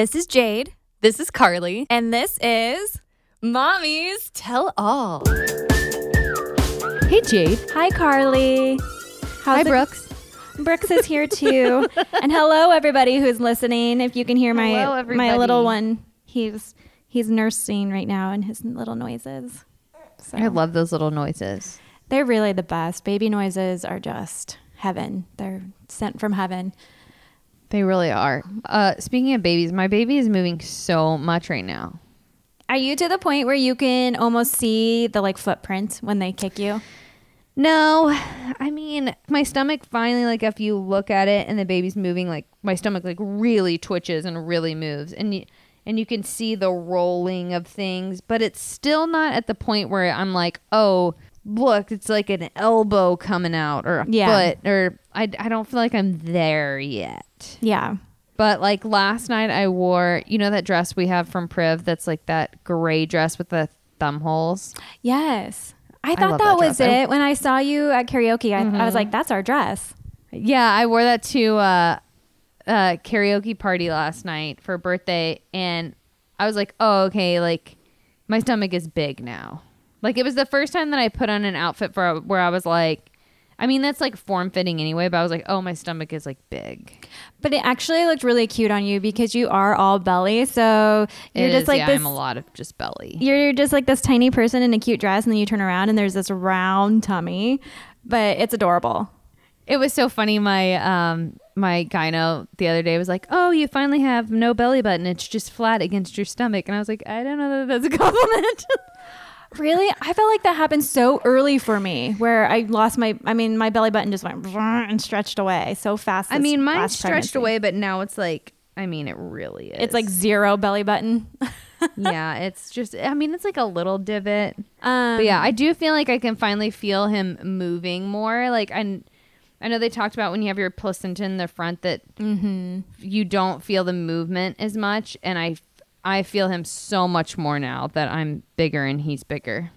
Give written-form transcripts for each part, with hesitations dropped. This is Jade. This is Carly. And this is Mommy's Tell All. Hey, Jade. Hi, Carly. Hi, Brooks. Brooks is here, too. And hello, everybody who's listening. If you can hear my little one, he's nursing right now and his little noises. So. I love those little noises. They're really the best. Baby noises are just heaven. They're sent from heaven. They really are. Speaking of babies, my baby is moving so much right now. Are you to the point where you can almost see the footprint when they kick you? No. I mean, my stomach finally, if you look at it and the baby's moving, my stomach really twitches and really moves. And you can see the rolling of things, but it's still not at the point where I'm like, oh, look, it's like an elbow coming out or a foot, or I don't feel like I'm there yet. Yeah. But last night I wore, that dress we have from Priv that's that gray dress with the thumb holes. Yes. I thought that was it. When I saw you at karaoke, I was like, that's our dress. Yeah. I wore that to a karaoke party last night for a birthday. And I was like, oh, okay. My stomach is big now. It was the first time that I put on an outfit where I was like, I mean, that's form-fitting anyway, but I was like, oh, my stomach is big. But it actually looked really cute on you because you are all belly. So you're this. I'm a lot of just belly. You're just this tiny person in a cute dress, and then you turn around and there's this round tummy, but it's adorable. It was so funny. My gyno the other day was like, oh, you finally have no belly button. It's just flat against your stomach. And I was like, I don't know that that's a compliment. Really? I felt like that happened so early for me where I lost my belly button just went and stretched away so fast. I mean, mine stretched away, but now it's it really is. It's zero belly button. Yeah, it's just, it's a little divot. But yeah, I do feel I can finally feel him moving more. I know they talked about when you have your placenta in the front that you don't feel the movement as much. And I feel him so much more now that I'm bigger and he's bigger.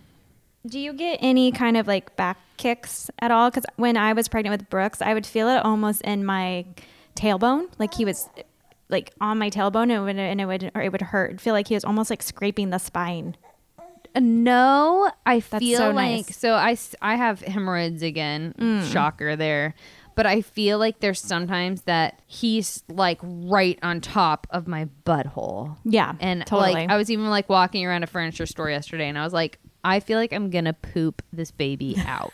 Do you get any kind of back kicks at all? Because when I was pregnant with Brooks, I would feel it almost in my tailbone. He was on my tailbone and it would hurt. It'd feel like he was almost scraping the spine. No, I feel that's so nice. So I have hemorrhoids again. Shocker there. But I feel there's sometimes that he's right on top of my butthole. Yeah, and totally. I was even walking around a furniture store yesterday, and I was like, I feel like I'm gonna poop this baby out.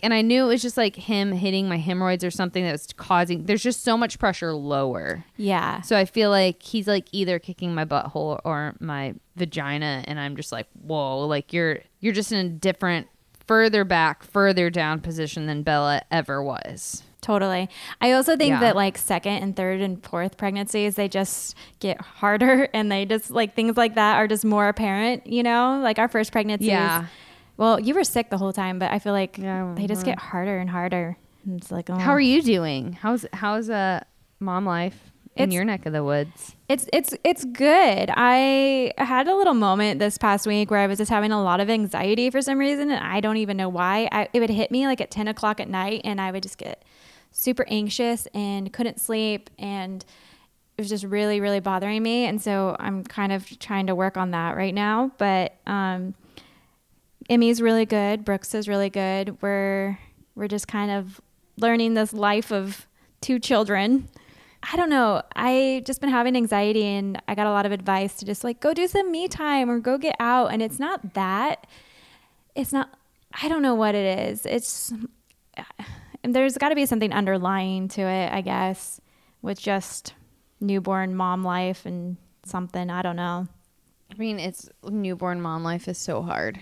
And I knew it was just him hitting my hemorrhoids or something that was causing. There's just so much pressure lower. Yeah. So I feel he's either kicking my butthole or my vagina, and I'm just whoa, you're just in a different, further back, further down position than Bella ever was. Totally. I also think that second and third and fourth pregnancies, they just get harder and they just things like that are just more apparent, our first pregnancies. Yeah. Well, you were sick the whole time, but I feel they just get harder and harder. And it's oh. How are you doing? How's mom life in your neck of the woods? It's good. I had a little moment this past week where I was just having a lot of anxiety for some reason, and I don't even know why. It would hit me at 10 o'clock at night, and I would just get super anxious and couldn't sleep, and it was just really, really bothering me. And so I'm kind of trying to work on that right now. But Emmy's really good. Brooks is really good. We're just kind of learning this life of two children. I don't know. I just been having anxiety, and I got a lot of advice to just go do some me time or go get out. And it's not that. It's not. I don't know what it is. It's. And there's got to be something underlying to it, I guess, with just newborn mom life and something. I don't know. I mean, it's newborn mom life is so hard.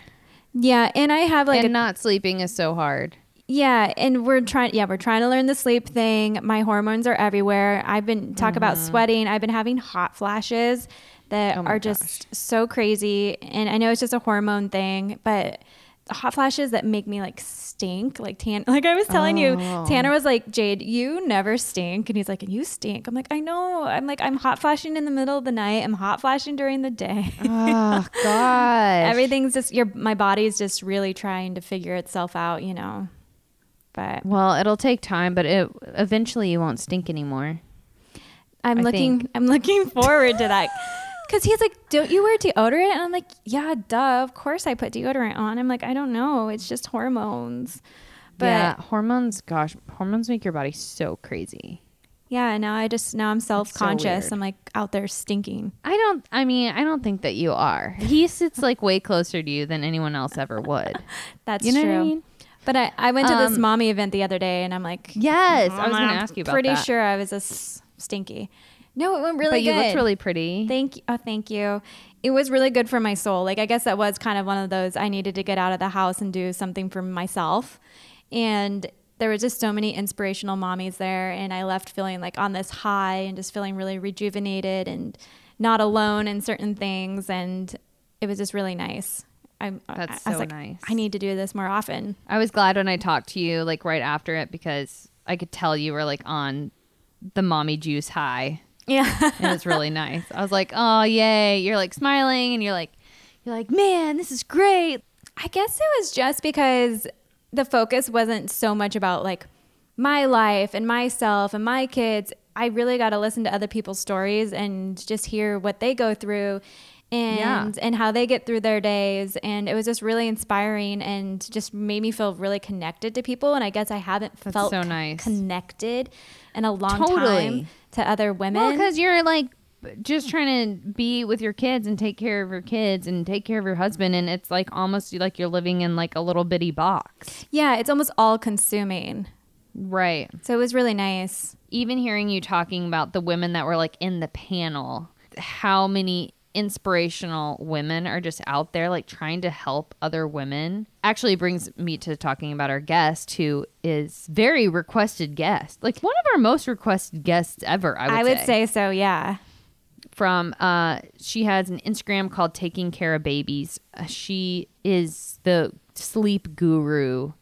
Yeah, and I have not sleeping is so hard. Yeah, and we're trying to learn the sleep thing. My hormones are everywhere. I've been talk about sweating. I've been having hot flashes that are just so crazy. And I know it's just a hormone thing, but hot flashes that make me stink, tan. I was telling you, Tanner was like, Jade, you never stink. And he's like, you stink. I'm like, I know. I'm like, I'm hot flashing in the middle of the night. I'm hot flashing during the day. Oh God. Everything's just my body's just really trying to figure itself out, But well, it'll take time, but eventually you won't stink anymore. I'm looking forward to that. Because he's like, don't you wear deodorant? And I'm like, yeah, duh, of course I put deodorant on. I'm like, I don't know. It's just hormones. But yeah, hormones, gosh, hormones make your body so crazy. Yeah, now I'm self-conscious. So I'm like out there stinking. I don't think that you are. He sits like way closer to you than anyone else ever would. That's true. You know what I mean? But I went to this mommy event the other day and I'm like, yes, I was going to ask you about that. Pretty sure I was a stinky. No, it went really good. But you looked really pretty. Thank you. Oh, thank you. It was really good for my soul. Like, I guess that was kind of one of those, I needed to get out of the house and do something for myself. And there were just so many inspirational mommies there. And I left feeling like on this high and just feeling really rejuvenated and not alone in certain things. And it was just really nice. That's so nice. I need to do this more often. I was glad when I talked to you, like right after it, because I could tell you were like on the mommy juice high. Yeah. It was really nice. I was like, oh, yay. You're like smiling and you're like, man, this is great. I guess it was just because the focus wasn't so much about like my life and myself and my kids. I really got to listen to other people's stories and just hear what they go through and how they get through their days. And it was just really inspiring and just made me feel really connected to people. And I guess I haven't felt so nice connected in a long time to other women. Well, because you're like just trying to be with your kids and take care of your kids and take care of your husband. And it's like almost like you're living in like a little bitty box. Yeah, it's almost all consuming. Right. So it was really nice. Even hearing you talking about the women that were like in the panel, how many inspirational women are just out there like trying to help other women actually brings me to talking about our guest, who is very requested guest, like one of our most requested guests ever. I would say so. Yeah. From she has an Instagram called Taking Cara Babies. She is the sleep guru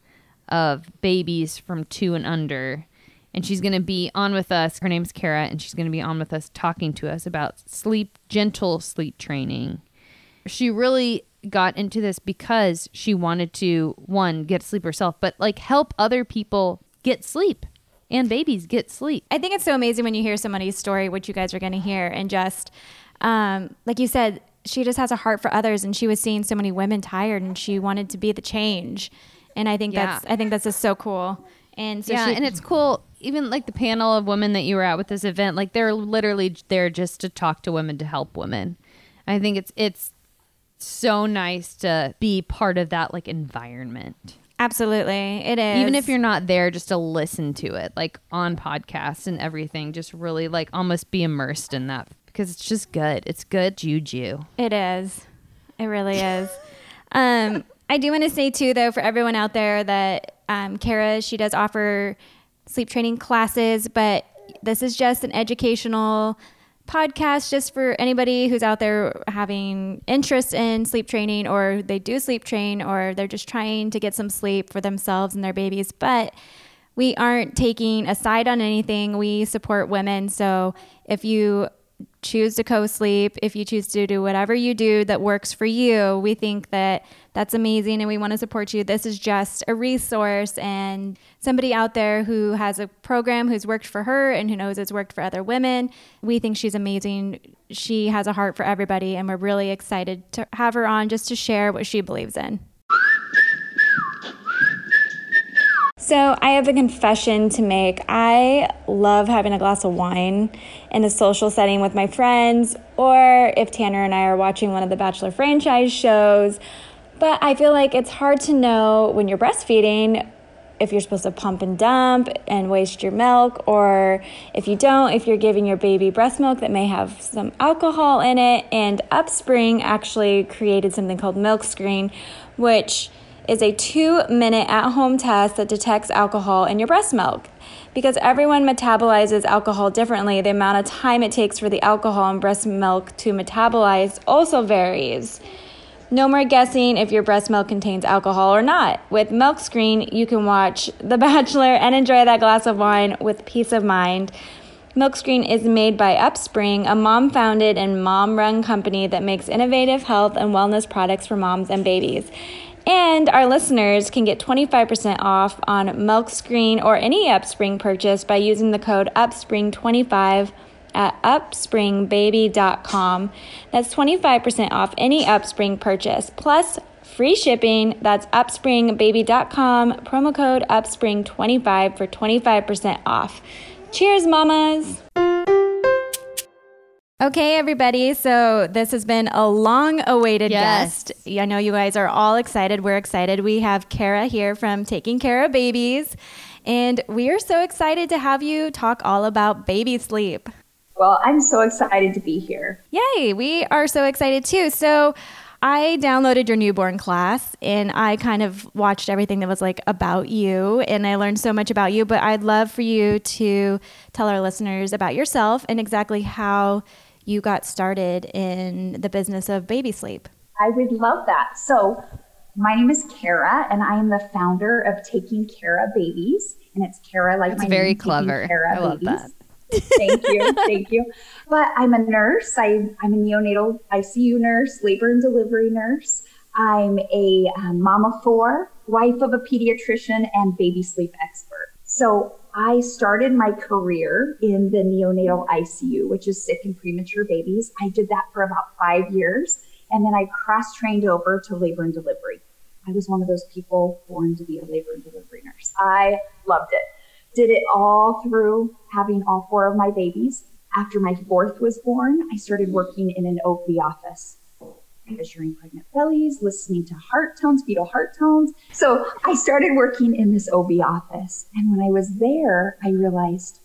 of babies from 2 and under. And she's going to be on with us. Her name's Cara, and she's going to be on with us talking to us about sleep, gentle sleep training. She really got into this because she wanted to, one, get sleep herself, but like help other people get sleep and babies get sleep. I think it's so amazing when you hear somebody's story, which you guys are going to hear, and just like you said, she just has a heart for others, and she was seeing so many women tired, and she wanted to be the change. And I think that's just so cool. And so and it's cool. Even like the panel of women that you were at with this event, like they're literally there just to talk to women, to help women. I think it's so nice to be part of that like environment. Absolutely. It is. Even if you're not there just to listen to it, like on podcasts and everything, just really like almost be immersed in that because it's just good. It's good juju. It is. It really is. I do want to say too, though, for everyone out there that Cara, she does offer sleep training classes, but this is just an educational podcast just for anybody who's out there having interest in sleep training, or they do sleep train, or they're just trying to get some sleep for themselves and their babies. But we aren't taking a side on anything. We support women. So if you choose to co-sleep, if you choose to do whatever you do that works for you, we think that that's amazing and we want to support you. This is just a resource, and somebody out there who has a program who's worked for her and who knows it's worked for other women. We think she's amazing. She has a heart for everybody, and we're really excited to have her on just to share what she believes in. So I have a confession to make. I love having a glass of wine in a social setting with my friends, or if Tanner and I are watching one of the Bachelor franchise shows. But I feel like it's hard to know when you're breastfeeding if you're supposed to pump and dump and waste your milk, or if you don't, if you're giving your baby breast milk that may have some alcohol in it. And Upspring actually created something called MilkScreen, which is a 2-minute at-home test that detects alcohol in your breast milk. Because everyone metabolizes alcohol differently, the amount of time it takes for the alcohol in breast milk to metabolize also varies. No more guessing if your breast milk contains alcohol or not. With MilkScreen, you can watch The Bachelor and enjoy that glass of wine with peace of mind. MilkScreen is made by Upspring, a mom-founded and mom-run company that makes innovative health and wellness products for moms and babies. And our listeners can get 25% off on MilkScreen or any Upspring purchase by using the code UPSPRING25 at upspringbaby.com. That's 25% off any Upspring purchase, plus free shipping. That's upspringbaby.com, promo code upspring25 for 25% off. Cheers, mamas! Okay, everybody, so this has been a long-awaited guest. I know you guys are all excited. We're excited. We have Cara here from Taking Cara Babies, and we are so excited to have you talk all about baby sleep. Well, I'm so excited to be here. Yay, we are so excited too. So I downloaded your newborn class, and I kind of watched everything that was like about you, and I learned so much about you, but I'd love for you to tell our listeners about yourself and exactly how you got started in the business of baby sleep. I would love that. So my name is Cara, and I am the founder of Taking Cara Babies, and it's Cara like that's my very name, clever. Cara I love Babies. That. Thank you. Thank you. But I'm a nurse. I'm a neonatal ICU nurse, labor and delivery nurse. I'm a mom of four, wife of a pediatrician, and baby sleep expert. So I started my career in the neonatal ICU, which is sick and premature babies. I did that for about 5 years, and then I cross-trained over to labor and delivery. I was one of those people born to be a labor and delivery nurse. I loved it. Did it all through having all four of my babies. After my fourth was born, I started working in an OB office, measuring pregnant bellies, listening to heart tones, fetal heart tones. So I started working in this OB office. And when I was there, I realized,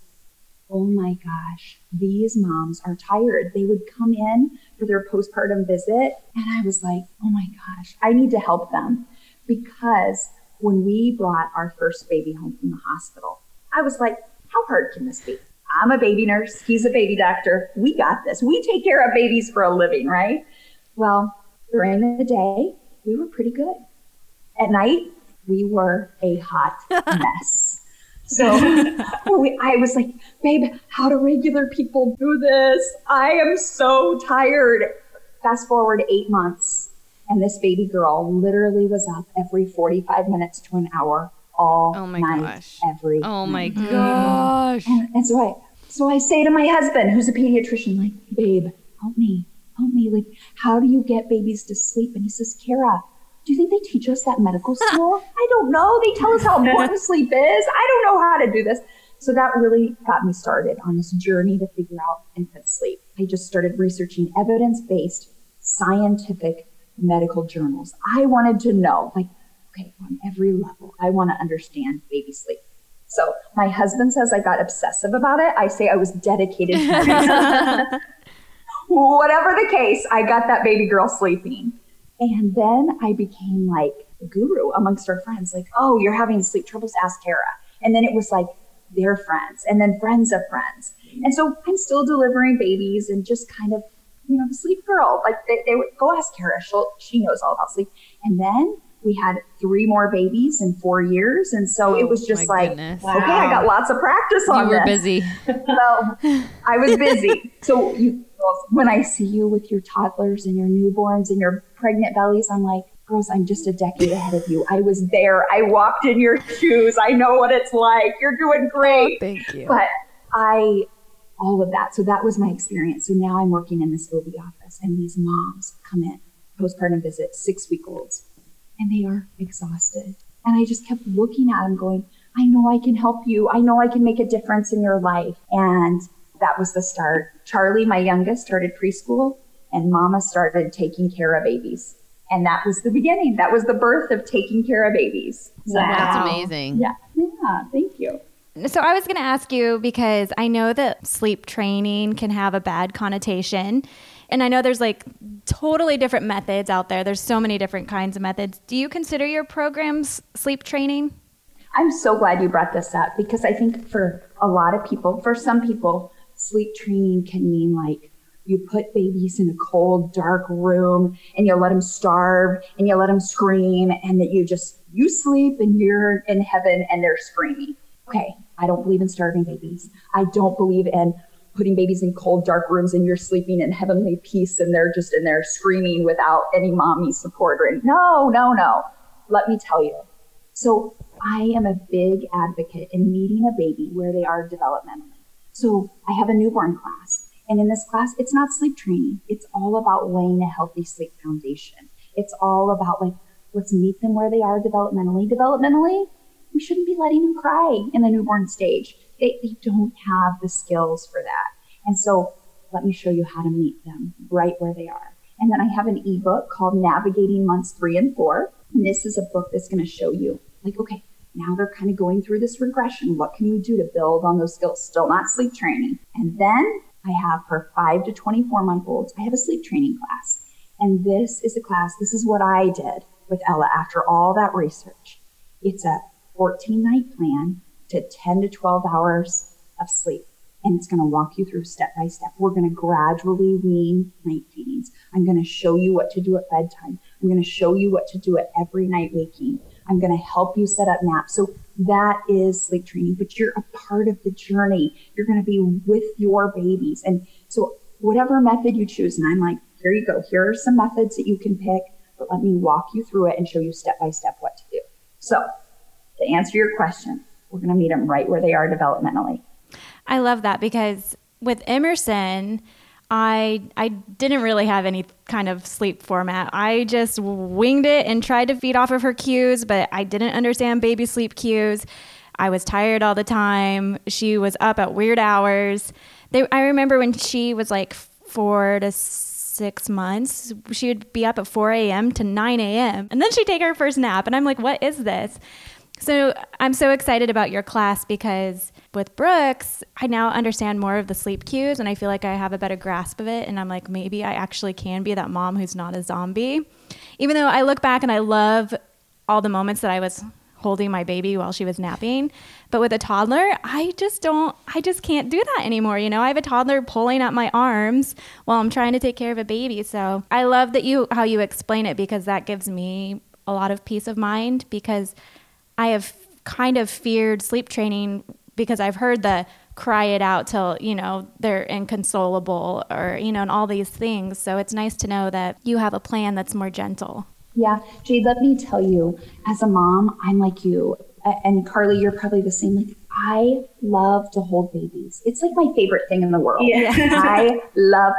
oh my gosh, these moms are tired. They would come in for their postpartum visit. And I was like, oh my gosh, I need to help them. Because when we brought our first baby home from the hospital, I was like, how hard can this be? I'm a baby nurse. He's a baby doctor. We got this. We take care of babies for a living, right? Well, during the day, we were pretty good. At night, we were a hot mess. So I was like, babe, how do regular people do this? I am so tired. Fast forward 8 months, and this baby girl literally was up every 45 minutes to an hour all night. And so I say to my husband, who's a pediatrician, like, babe, help me, like, how do you get babies to sleep? And he says, Cara, do you think they teach us that medical school? I don't know. They tell us how important sleep is. I don't know how to do this. So that really got me started on this journey to figure out infant sleep. I just started researching evidence-based scientific medical journals. I wanted to know, like, okay, on every level, I want to understand baby sleep. So my husband says I got obsessive about it. I say I was dedicated to it. Whatever the case, I got that baby girl sleeping. And then I became like a guru amongst our friends. Like, oh, you're having sleep troubles? Ask Cara. And then it was like their friends and then friends of friends. And so I'm still delivering babies and just kind of, you know, the sleep girl. Like they would go ask Cara. She knows all about sleep. And then we had 3 more babies in 4 years. And so it was just like, wow. Okay, I got lots of practice on this. You were busy. So I was busy. So when I see you with your toddlers and your newborns and your pregnant bellies, I'm like, girls, I'm just a decade ahead of you. I was there. I walked in your shoes. I know what it's like. You're doing great. Oh, thank you. But all of that. So that was my experience. So now I'm working in this OB office, and these moms come in, postpartum visit, 6-week-olds. And they are exhausted. And I just kept looking at them going, I know I can help you. I know I can make a difference in your life. And that was the start. Charlie, my youngest, started preschool, and Mama started Taking Cara Babies. And that was the beginning. That was the birth of Taking Cara Babies. So, wow. That's amazing. Yeah. Thank you. So I was going to ask you, because I know that sleep training can have a bad connotation. And I know there's like totally different methods out there. There's so many different kinds of methods. Do you consider your programs sleep training? I'm so glad you brought this up, because I think for a lot of people, for some people, sleep training can mean like you put babies in a cold, dark room and you let them starve and you let them scream, and that you sleep and you're in heaven and they're screaming. Okay, I don't believe in starving babies. I don't believe in putting babies in cold, dark rooms and you're sleeping in heavenly peace and they're just in there screaming without any mommy support. No. Let me tell you. So I am a big advocate in meeting a baby where they are developmentally. So I have a newborn class. And in this class, it's not sleep training. It's all about laying a healthy sleep foundation. It's all about like, let's meet them where they are developmentally. Developmentally, we shouldn't be letting them cry in the newborn stage. They don't have the skills for that. And so let me show you how to meet them right where they are. And then I have an ebook called Navigating Months 3 and 4. And this is a book that's going to show you like, okay, now they're kind of going through this regression. What can you do to build on those skills? Still not sleep training. And then I have for 5 to 24-month-olds, I have a sleep training class. And this is a class, this is what I did with Ella after all that research. It's a 14-night plan to 10 to 12 hours of sleep. And it's going to walk you through step by step. We're going to gradually wean night feedings. I'm going to show you what to do at bedtime. I'm going to show you what to do at every night waking. I'm going to help you set up naps. So that is sleep training, but you're a part of the journey. You're going to be with your babies. And so whatever method you choose, and I'm like, here you go. Here are some methods that you can pick, but let me walk you through it and show you step by step what to do. So to answer your question, we're going to meet them right where they are developmentally. I love that because with Emerson, I didn't really have any kind of sleep format. I just winged it and tried to feed off of her cues, but I didn't understand baby sleep cues. I was tired all the time. She was up at weird hours. I remember when she was like 4 to 6 months, she would be up at 4 a.m. to 9 a.m. And then she'd take her first nap. And I'm like, what is this? So I'm so excited about your class because with Brooks, I now understand more of the sleep cues and I feel like I have a better grasp of it. And I'm like, maybe I actually can be that mom who's not a zombie. Even though I look back and I love all the moments that I was holding my baby while she was napping. But with a toddler, I just can't do that anymore. You know, I have a toddler pulling at my arms while I'm trying to take care of a baby. So I love that how you explain it because that gives me a lot of peace of mind because I have kind of feared sleep training because I've heard the cry it out till, you know, they're inconsolable or, you know, and all these things. So it's nice to know that you have a plan that's more gentle. Yeah. Jade, let me tell you, as a mom, I'm like you. And Carly, you're probably the same. Like, I love to hold babies. It's like my favorite thing in the world. Yeah. I love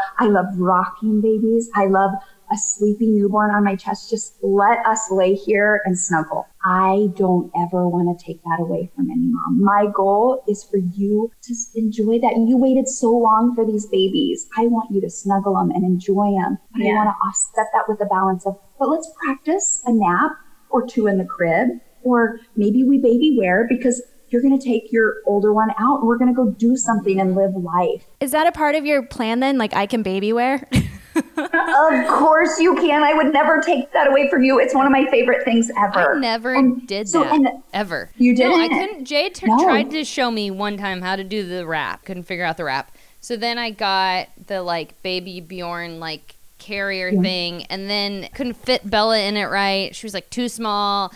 rocking babies. I love a sleepy newborn on my chest. Just let us lay here and snuggle. I don't ever want to take that away from any mom. My goal is for you to enjoy that. You waited so long for these babies. I want you to snuggle them and enjoy them. But yeah. I want to offset that with a balance of, but let's practice a nap or two in the crib, or maybe we baby wear because you're going to take your older one out and we're going to go do something and live life. Is that a part of your plan then? Like I can baby wear? Of course you can. I would never take that away from you. It's one of my favorite things ever. I never did that. Ever. You didn't? No, I couldn't. Jade tried to show me one time how to do the wrap. Couldn't figure out the wrap. So then I got the like baby Bjorn like carrier thing and then couldn't fit Bella in it right. She was like too small.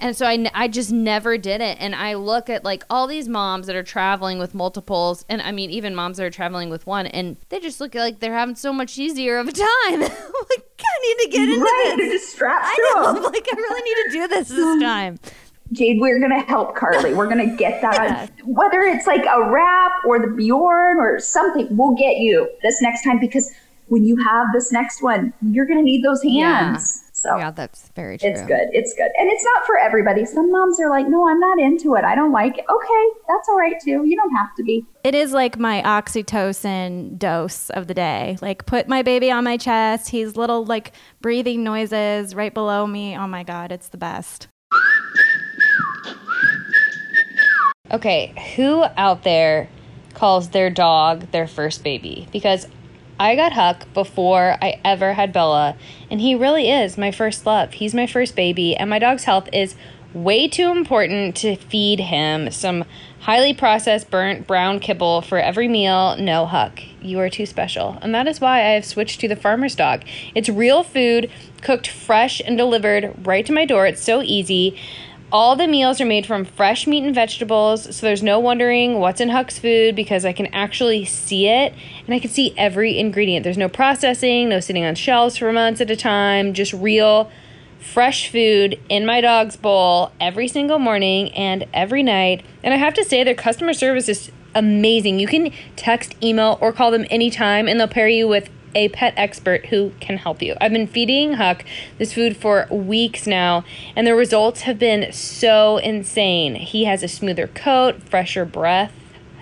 And so I just never did it. And I look at like all these moms that are traveling with multiples. And I mean, even moms that are traveling with one and they just look like they're having so much easier of a time. I'm like, I need to get into this. They're just strapped to them. Like, I really need to do this time. Jade, we're going to help Carly. We're going to get that. Whether it's like a wrap or the Bjorn or something, we'll get you this next time because when you have this next one, you're going to need those hands. Yeah. So yeah, that's very true. It's good. It's good. And it's not for everybody. Some moms are like, no, I'm not into it. I don't like it. Okay, that's all right too. You don't have to be. It is like my oxytocin dose of the day. Like put my baby on my chest. He's little like breathing noises right below me. Oh my God, it's the best. Okay, who out there calls their dog their first baby? Because I got Huck before I ever had Bella, and he really is my first love. He's my first baby, and my dog's health is way too important to feed him some highly processed burnt brown kibble for every meal. No, Huck, you are too special. And that is why I have switched to The Farmer's Dog. It's real food, cooked fresh and delivered right to my door. It's so easy. All the meals are made from fresh meat and vegetables, so there's no wondering what's in Huck's food because I can actually see it, and I can see every ingredient. There's no processing, no sitting on shelves for months at a time, just real, fresh food in my dog's bowl every single morning and every night. And I have to say their customer service is amazing. You can text, email, or call them anytime, and they'll pair you with a pet expert who can help you. I've been feeding Huck this food for weeks now, and the results have been so insane. He has a smoother coat, fresher breath.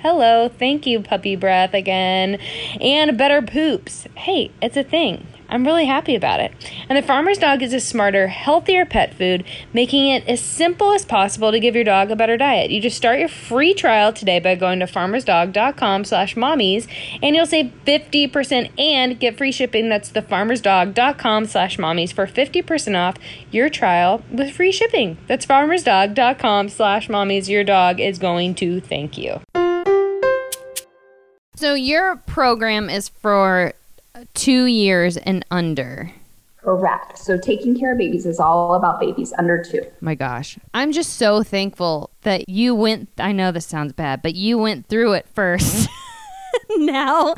Hello, thank you, puppy breath again, and better poops. Hey, it's a thing. I'm really happy about it. And the Farmer's Dog is a smarter, healthier pet food, making it as simple as possible to give your dog a better diet. You just start your free trial today by going to farmersdog.com/mommies, and you'll save 50% and get free shipping. That's the farmersdog.com/mommies for 50% off your trial with free shipping. That's farmersdog.com/mommies. Your dog is going to thank you. So your program is for 2 years and under. Correct. So Taking Care of Babies is all about babies under 2. My gosh. I'm just so thankful that you went, I know this sounds bad, but you went through it first. Now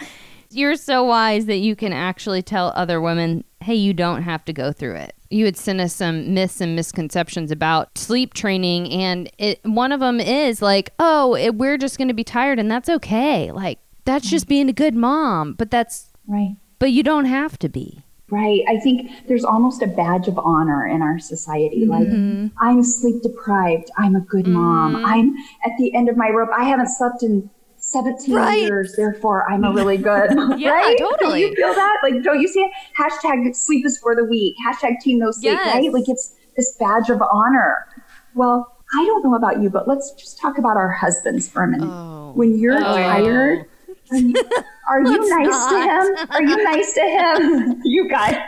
you're so wise that you can actually tell other women, hey, you don't have to go through it. You had sent us some myths and misconceptions about sleep training. And one of them is like, we're just going to be tired and that's okay. Like, that's just being a good mom. But that's right. But you don't have to be. Right. I think there's almost a badge of honor in our society. Mm-hmm. Like, I'm sleep deprived. I'm a good mom. I'm at the end of my rope. I haven't slept in 17 years. Therefore, I'm a really good mom. Yeah, right? Totally. Do you feel that? Like, don't you see it? Hashtag sleep is for the weak. Hashtag team no sleep. Yes. Right? Like, it's this badge of honor. Well, I don't know about you, but let's just talk about our husbands for a minute. Oh. When you're tired... Are you nice to him? Are you nice to him? You guys.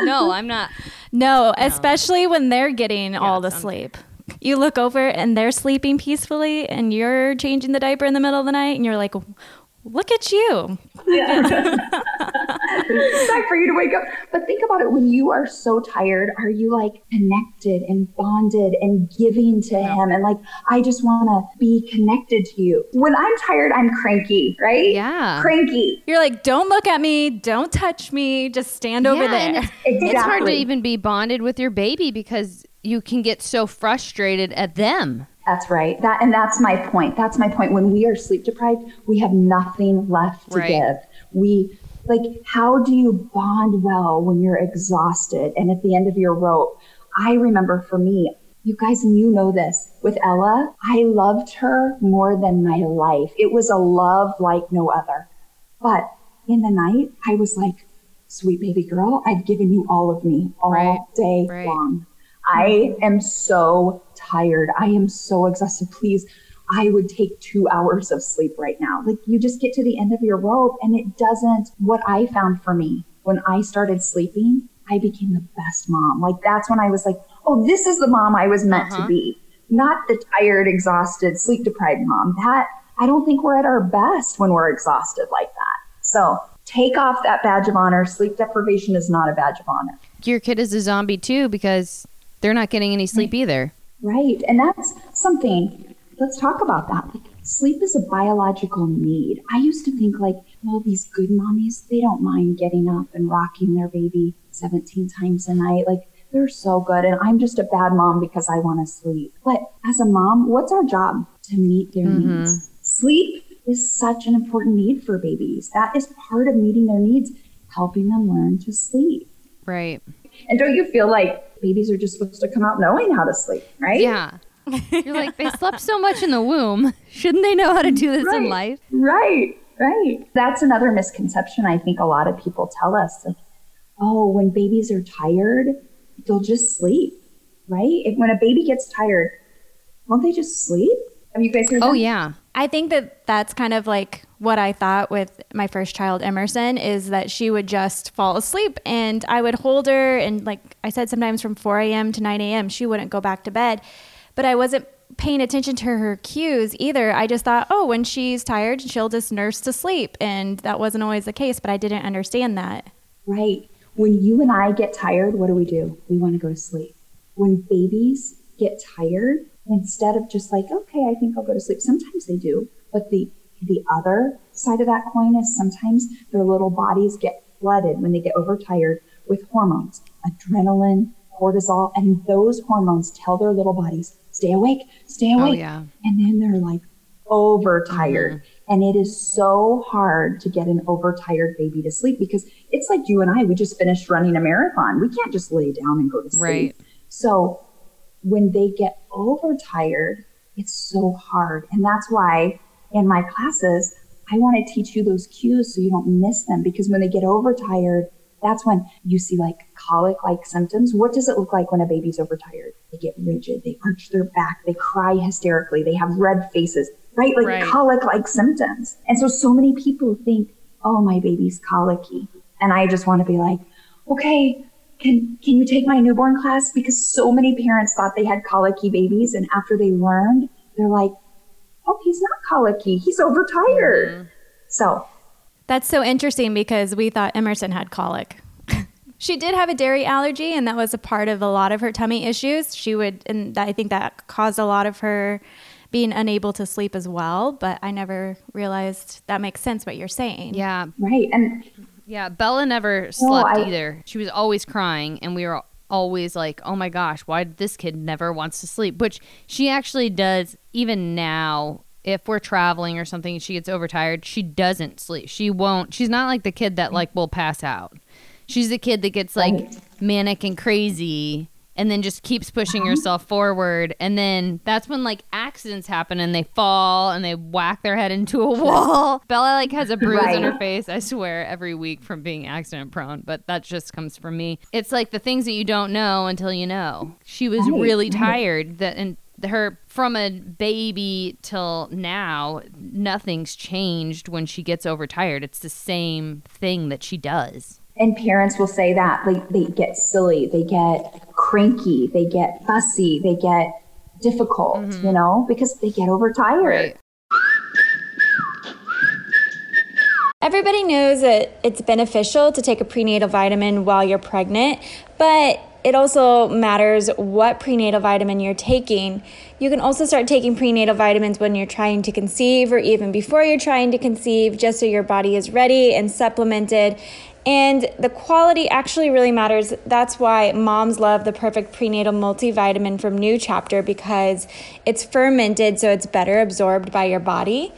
No, I'm not. No, especially when they're getting all the sleep. You look over and they're sleeping peacefully and you're changing the diaper in the middle of the night and you're like, look at you. Yeah. It's time for you to wake up. But think about it. When you are so tired, are you like connected and bonded and giving to him? And like, I just want to be connected to you. When I'm tired, I'm cranky, right? Yeah. Cranky. You're like, don't look at me. Don't touch me. Just stand over there. Exactly. It's hard to even be bonded with your baby because you can get so frustrated at them. That's right. And that's my point. That's my point. When we are sleep deprived, we have nothing left to give. How do you bond well when you're exhausted and at the end of your rope? I remember for me, you guys, and you know this, with Ella, I loved her more than my life. It was a love like no other. But in the night, I was like, sweet baby girl, I've given you all of me all day long. I am so tired. I am so exhausted. Please, I would take 2 hours of sleep right now. Like, you just get to the end of your rope and it doesn't. What I found for me when I started sleeping, I became the best mom. Like, that's when I was like, oh, this is the mom I was meant to be. Not the tired, exhausted, sleep deprived mom. That, I don't think we're at our best when we're exhausted like that. So take off that badge of honor. Sleep deprivation is not a badge of honor. Your kid is a zombie too, because they're not getting any sleep either. Right. And that's something. Let's talk about that. Like, sleep is a biological need. I used to think like, well, these good mommies, they don't mind getting up and rocking their baby 17 times a night. Like, they're so good. And I'm just a bad mom because I want to sleep. But as a mom, what's our job? To meet their needs. Sleep is such an important need for babies. That is part of meeting their needs, helping them learn to sleep. Right. And don't you feel like babies are just supposed to come out knowing how to sleep, right? Yeah. You're like, they slept so much in the womb. Shouldn't they know how to do this in life? Right, right. That's another misconception I think a lot of people tell us. Like, oh, when babies are tired, they'll just sleep, right? When a baby gets tired, won't they just sleep? Have you guys heard that? Oh, yeah. I think that's kind of like what I thought with my first child, Emerson, is that she would just fall asleep and I would hold her. And like I said, sometimes from 4 a.m. to 9 a.m., she wouldn't go back to bed. But I wasn't paying attention to her cues either. I just thought, oh, when she's tired, she'll just nurse to sleep. And that wasn't always the case, but I didn't understand that. Right. When you and I get tired, what do? We want to go to sleep. When babies get tired, instead of just like, okay, I think I'll go to sleep. Sometimes they do, but the other side of that coin is sometimes their little bodies get flooded when they get overtired with hormones, adrenaline, cortisol, and those hormones tell their little bodies, stay awake, stay awake. Oh, yeah. And then they're like, overtired. Mm-hmm. And it is so hard to get an overtired baby to sleep because it's like you and I, we just finished running a marathon. We can't just lay down and go to sleep. Right. So when they get overtired, it's so hard. And that's why in my classes, I want to teach you those cues so you don't miss them, because when they get overtired, that's when you see like colic-like symptoms. What does it look like when a baby's overtired? They get rigid, they arch their back, they cry hysterically, they have red faces, right? Like right. Colic-like symptoms. And so many people think, oh, my baby's colicky. And I just want to be like, okay, can you take my newborn class? Because so many parents thought they had colicky babies. And after they learned, they're like, oh, he's not colicky. He's overtired. Mm-hmm. So that's so interesting because we thought Emerson had colic. She did have a dairy allergy, and that was a part of a lot of her tummy issues. And I think that caused a lot of her being unable to sleep as well. But I never realized that makes sense what you're saying. Yeah. Right. And yeah, Bella never slept either. She was always crying, and we were always like, oh my gosh, why this kid never wants to sleep? Which she actually does even now. If we're traveling or something, she gets overtired, she doesn't sleep. She's not like the kid that like will pass out. She's the kid that gets like manic and crazy and then just keeps pushing herself forward. And then that's when like accidents happen and they fall and they whack their head into a wall. Bella like has a bruise on her face, I swear, every week from being accident prone. But that just comes from me. It's like the things that you don't know until you know. She was really tired her from a baby till now, nothing's changed when she gets overtired. It's the same thing that she does. And parents will say that they get silly, they get cranky, they get fussy, they get difficult, you know, because they get overtired. Right. Everybody knows that it's beneficial to take a prenatal vitamin while you're pregnant, but it also matters what prenatal vitamin you're taking. You can also start taking prenatal vitamins when you're trying to conceive or even before you're trying to conceive, just so your body is ready and supplemented. And the quality actually really matters. That's why moms love the Perfect Prenatal multivitamin from New Chapter, because it's fermented, so it's better absorbed by your body.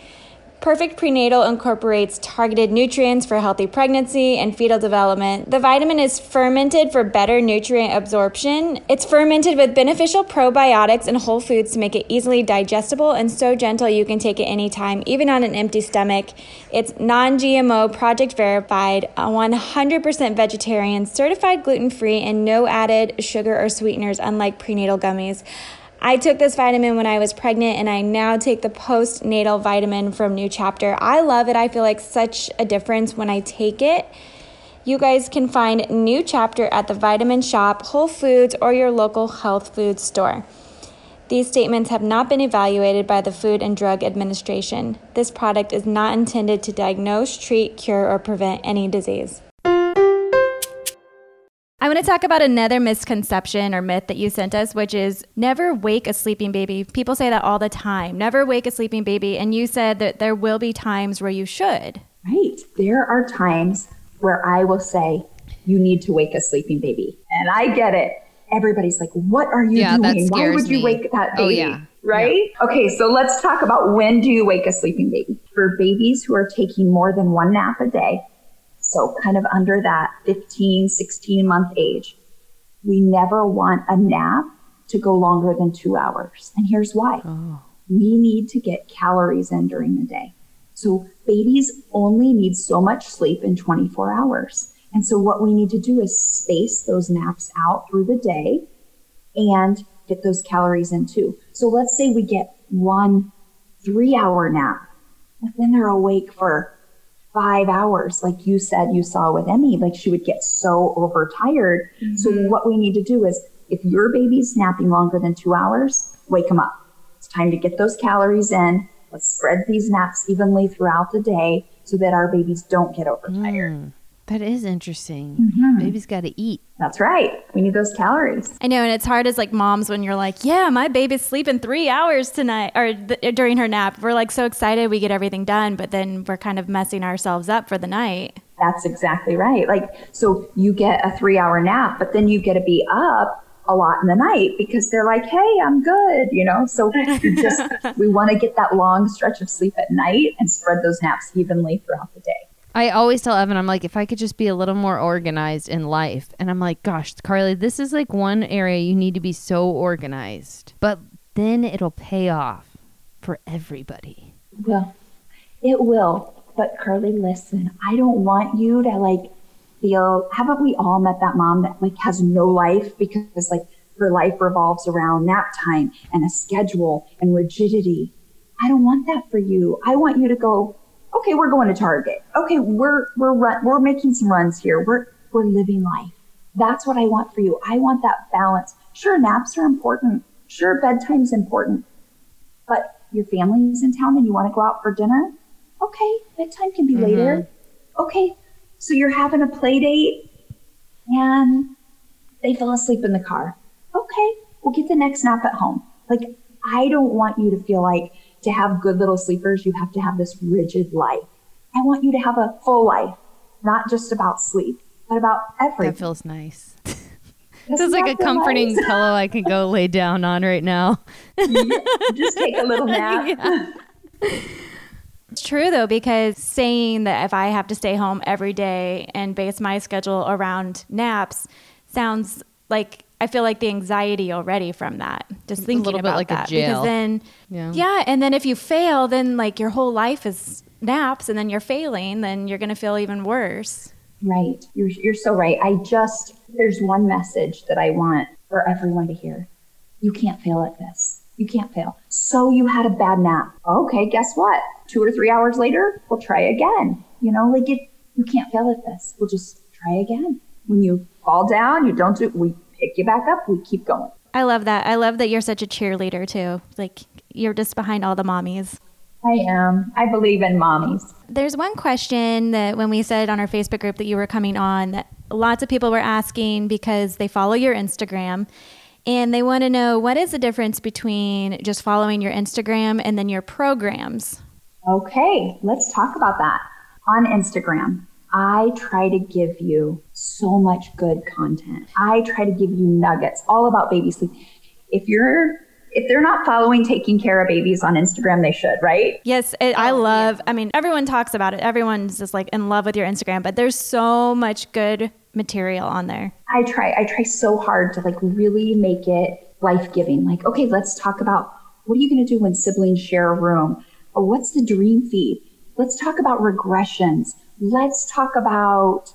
Perfect Prenatal incorporates targeted nutrients for healthy pregnancy and fetal development. The vitamin is fermented for better nutrient absorption. It's fermented with beneficial probiotics and whole foods to make it easily digestible and so gentle you can take it anytime, even on an empty stomach. It's non-GMO, project verified, 100% vegetarian, certified gluten-free, and no added sugar or sweeteners, unlike prenatal gummies. I took this vitamin when I was pregnant, and I now take the postnatal vitamin from New Chapter. I love it. I feel like such a difference when I take it. You guys can find New Chapter at the Vitamin Shop, Whole Foods, or your local health food store. These statements have not been evaluated by the Food and Drug Administration. This product is not intended to diagnose, treat, cure, or prevent any disease. I want to talk about another misconception or myth that you sent us, which is never wake a sleeping baby. People say that all the time. Never wake a sleeping baby. And you said that there will be times where you should. Right. There are times where I will say, you need to wake a sleeping baby. And I get it. Everybody's like, what are you doing? Why would you wake that baby? Oh, yeah. Right? Yeah. Okay, so let's talk about when do you wake a sleeping baby. For babies who are taking more than one nap a day, so kind of under that 15, 16-month age, we never want a nap to go longer than 2 hours. And here's why. Oh. We need to get calories in during the day. So babies only need so much sleep in 24 hours. And so what we need to do is space those naps out through the day and get those calories in too. So let's say we get 1 3-hour nap, but then they're awake for 5 hours, like you said you saw with Emmy, like she would get so overtired. Mm-hmm. So what we need to do is, if your baby's napping longer than 2 hours, wake them up. It's time to get those calories in. Let's spread these naps evenly throughout the day so that our babies don't get overtired. That is interesting. Mm-hmm. Baby's got to eat. That's right. We need those calories. I know. And it's hard as like moms when you're like, yeah, my baby's sleeping 3 hours tonight or during her nap. We're like so excited. We get everything done, but then we're kind of messing ourselves up for the night. That's exactly right. Like, so you get a 3-hour nap, but then you get to be up a lot in the night because they're like, hey, I'm good, you know? So we want to get that long stretch of sleep at night and spread those naps evenly throughout the day. I always tell Evan, I'm like, if I could just be a little more organized in life. And I'm like, gosh, Carly, this is like one area you need to be so organized. But then it'll pay off for everybody. Well, it will. But Carly, listen, I don't want you to like feel, haven't we all met that mom that like has no life because like her life revolves around nap time and a schedule and rigidity. I don't want that for you. I want you to go, okay, we're going to Target. Okay, we're making some runs here. We're living life. That's what I want for you. I want that balance. Sure, naps are important. Sure, bedtime's important. But your family's in town and you want to go out for dinner? Okay, bedtime can be later. Okay, so you're having a play date and they fell asleep in the car. Okay, we'll get the next nap at home. Like, I don't want you to feel like to have good little sleepers, you have to have this rigid life. I want you to have a full life, not just about sleep, but about everything. That feels nice. This is like a comforting nice. Pillow I can go lay down on right now. Just take a little nap. Yeah. It's true, though, because saying that if I have to stay home every day and base my schedule around naps sounds like I feel like the anxiety already from that, just thinking about that. A little bit like a jail. Because then, yeah, and then if you fail, then like your whole life is naps, and then you're failing, then you're going to feel even worse. Right. You're so right. There's one message that I want for everyone to hear. You can't fail at this. You can't fail. So you had a bad nap. Okay, guess what? 2 or 3 hours later, we'll try again. You know, like you can't fail at this. We'll just try again. When you fall down, we pick you back up, we keep going. I love that. I love that you're such a cheerleader too. Like you're just behind all the mommies. I am. I believe in mommies. There's one question that when we said on our Facebook group that you were coming on that lots of people were asking because they follow your Instagram and they want to know what is the difference between just following your Instagram and then your programs? Okay, let's talk about that. On Instagram, I try to give you so much good content. I try to give you nuggets all about baby sleep. If they're not following Taking Cara Babies on Instagram, they should, right? Yes, I mean, everyone talks about it. Everyone's just like in love with your Instagram, but there's so much good material on there. I try so hard to like really make it life-giving. Like, okay, let's talk about what are you going to do when siblings share a room? Or what's the dream feed? Let's talk about regressions. Let's talk about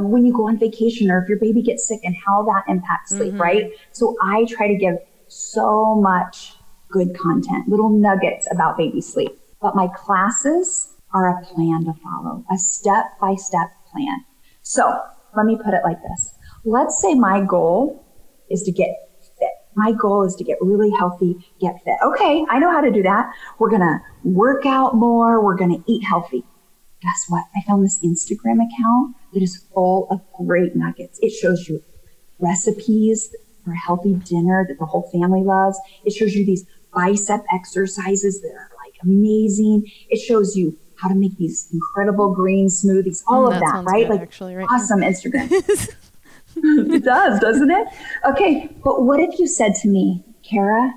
when you go on vacation or if your baby gets sick and how that impacts sleep, right? So I try to give so much good content, little nuggets about baby sleep. But my classes are a plan to follow, a step-by-step plan. So let me put it like this. Let's say my goal is to get fit. My goal is to get really healthy, get fit. Okay, I know how to do that. We're going to work out more. We're going to eat healthy. Guess what? I found this Instagram account that is full of great nuggets. It shows you recipes for a healthy dinner that the whole family loves. It shows you these bicep exercises that are like amazing. It shows you how to make these incredible green smoothies, all of that, right? Good, like actually, right awesome now. Instagram. It does, doesn't it? Okay, but what if you said to me, Cara,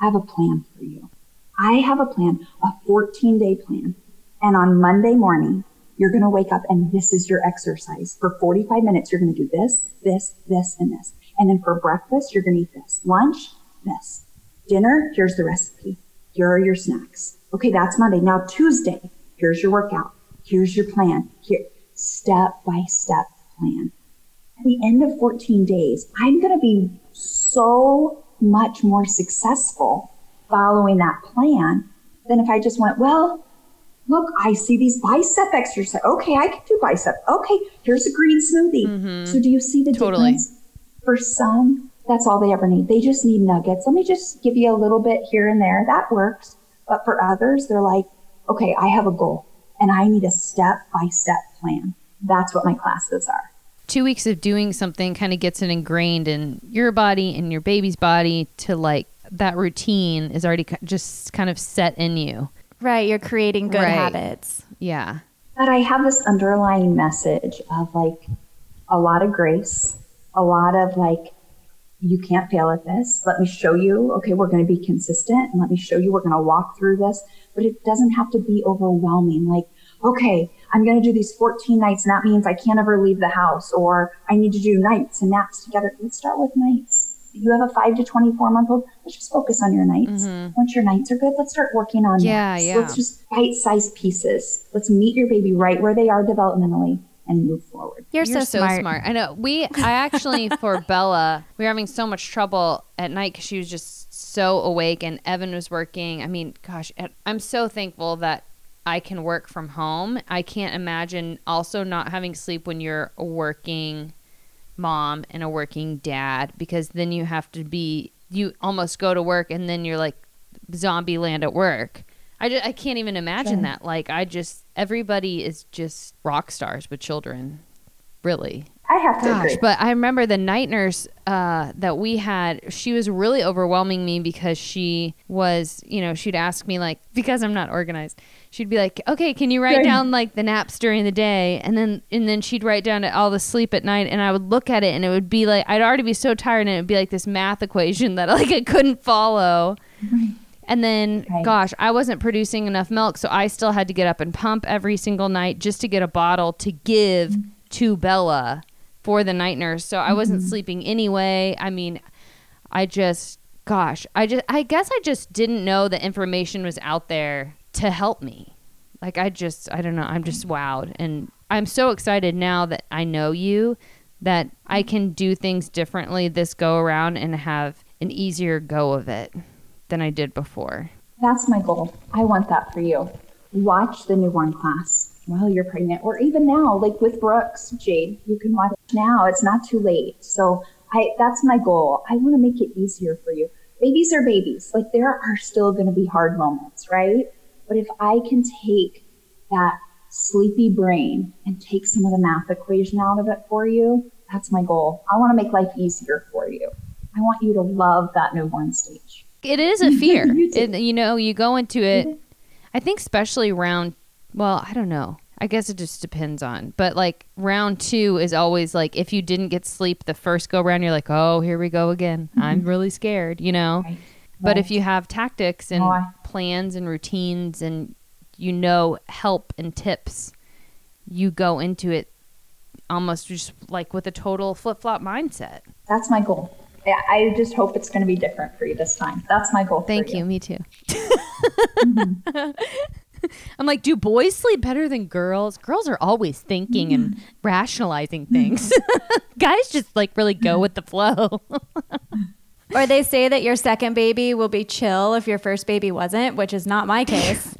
I have a plan for you. I have a plan, a 14-day plan. And on Monday morning, you're going to wake up and this is your exercise. For 45 minutes, you're going to do this, this, this, and this. And then for breakfast, you're going to eat this. Lunch, this. Dinner, here's the recipe. Here are your snacks. Okay, that's Monday. Now Tuesday, here's your workout. Here's your plan. Here, step-by-step plan. At the end of 14 days, I'm going to be so much more successful following that plan than if I just went, well, look, I see these bicep exercises. Okay, I can do bicep. Okay, here's a green smoothie. So do you see the difference? For some, that's all they ever need. They just need nuggets. Let me just give you a little bit here and there. That works. But for others, they're like, okay, I have a goal and I need a step-by-step plan. That's what my classes are. 2 weeks of doing something kind of gets it ingrained in your body and your baby's body to like that routine is already just kind of set in you. Right, you're creating good habits. Yeah. But I have this underlying message of like a lot of grace, a lot of like you can't fail at this. Let me show you. Okay, we're going to be consistent, and let me show you. We're going to walk through this, but it doesn't have to be overwhelming. Like, okay, I'm going to do these 14 nights, and that means I can't ever leave the house, or I need to do nights and naps together. Let's start with nights. You have a 5 to 24-month-old, let's just focus on your nights. Mm-hmm. Once your nights are good, let's start working on naps. Yeah. Let's just bite-sized pieces. Let's meet your baby right where they are developmentally and move forward. You're so smart. I know. I actually, for Bella, we were having so much trouble at night because she was just so awake and Evan was working. I mean, gosh, I'm so thankful that I can work from home. I can't imagine also not having sleep when you're working mom and a working dad, because then you have to be, you almost go to work and then you're like zombie land at work. I can't even imagine that. Like, everybody is just rock stars with children, really. I have to agree. But I remember the night nurse that we had, she was really overwhelming me because she was, you know, she'd ask me, like, because I'm not organized, she'd be like, okay, can you write down like the naps during the day? And then she'd write down all the sleep at night, and I would look at it and it would be like, I'd already be so tired and it would be like this math equation that like I couldn't follow. And then, gosh, I wasn't producing enough milk, so I still had to get up and pump every single night just to get a bottle to give to Bella for the night nurse. So I wasn't sleeping anyway. I mean, I guess I just didn't know the information was out there to help me. Like, I don't know. I'm just wowed. And I'm so excited now that I know you, that I can do things differently this go around and have an easier go of it than I did before. That's my goal. I want that for you. Watch the newborn class while you're pregnant, or even now, like with Brooks, Jade, you can watch it now. It's not too late. So that's my goal. I want to make it easier for you. Babies are babies. Like, there are still going to be hard moments, right? But if I can take that sleepy brain and take some of the math equation out of it for you, that's my goal. I want to make life easier for you. I want you to love that newborn stage. It is a fear. You know, you go into it, I think especially well, I don't know. I guess it just depends on. But like round two is always like, if you didn't get sleep the first go round, you're like, oh, here we go again. Mm-hmm. I'm really scared, you know. Right. But if you have tactics and plans and routines and, you know, help and tips, you go into it almost just like with a total flip-flop mindset. That's my goal. I just hope it's going to be different for you this time. That's my goal. Thank you. Me too. Mm-hmm. I'm like, do boys sleep better than girls? Girls are always thinking and rationalizing things. Guys just like really go with the flow. Or they say that your second baby will be chill if your first baby wasn't, which is not my case.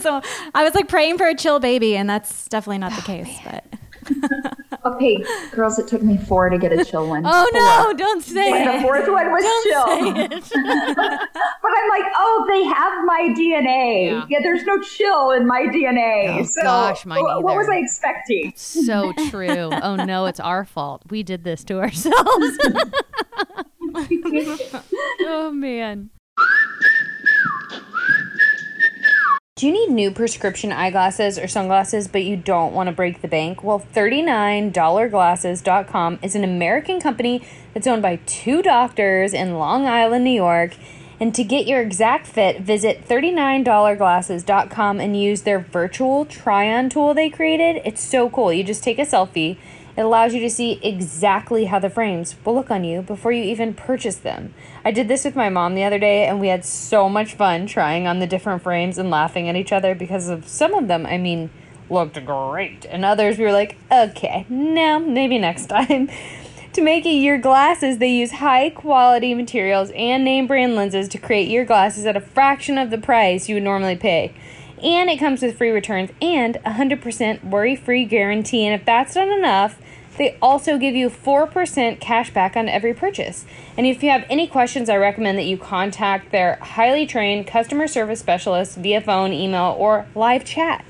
So I was like praying for a chill baby, and that's definitely not the case. Man. But okay, girls, it took me 4 to get a chill one. Oh, no, don't say it. The fourth one was chill. But I'm like, oh, they have my DNA. Yeah there's no chill in my DNA. Oh, so gosh, mine either. What was I expecting? That's so true. Oh, no, it's our fault. We did this to ourselves. Oh, man. Do you need new prescription eyeglasses or sunglasses, but you don't want to break the bank? Well, 39dollarglasses.com is an American company that's owned by 2 doctors in Long Island, New York. And to get your exact fit, visit 39dollarglasses.com and use their virtual try-on tool they created. It's so cool. You just take a selfie. It allows you to see exactly how the frames will look on you before you even purchase them. I did this with my mom the other day, and we had so much fun trying on the different frames and laughing at each other because of some of them, I mean, looked great. And others, we were like, okay, no, maybe next time. To make your glasses, they use high-quality materials and name-brand lenses to create your glasses at a fraction of the price you would normally pay. And it comes with free returns and 100% worry-free guarantee. And if that's not enough, they also give you 4% cash back on every purchase. And if you have any questions, I recommend that you contact their highly trained customer service specialist via phone, email, or live chat.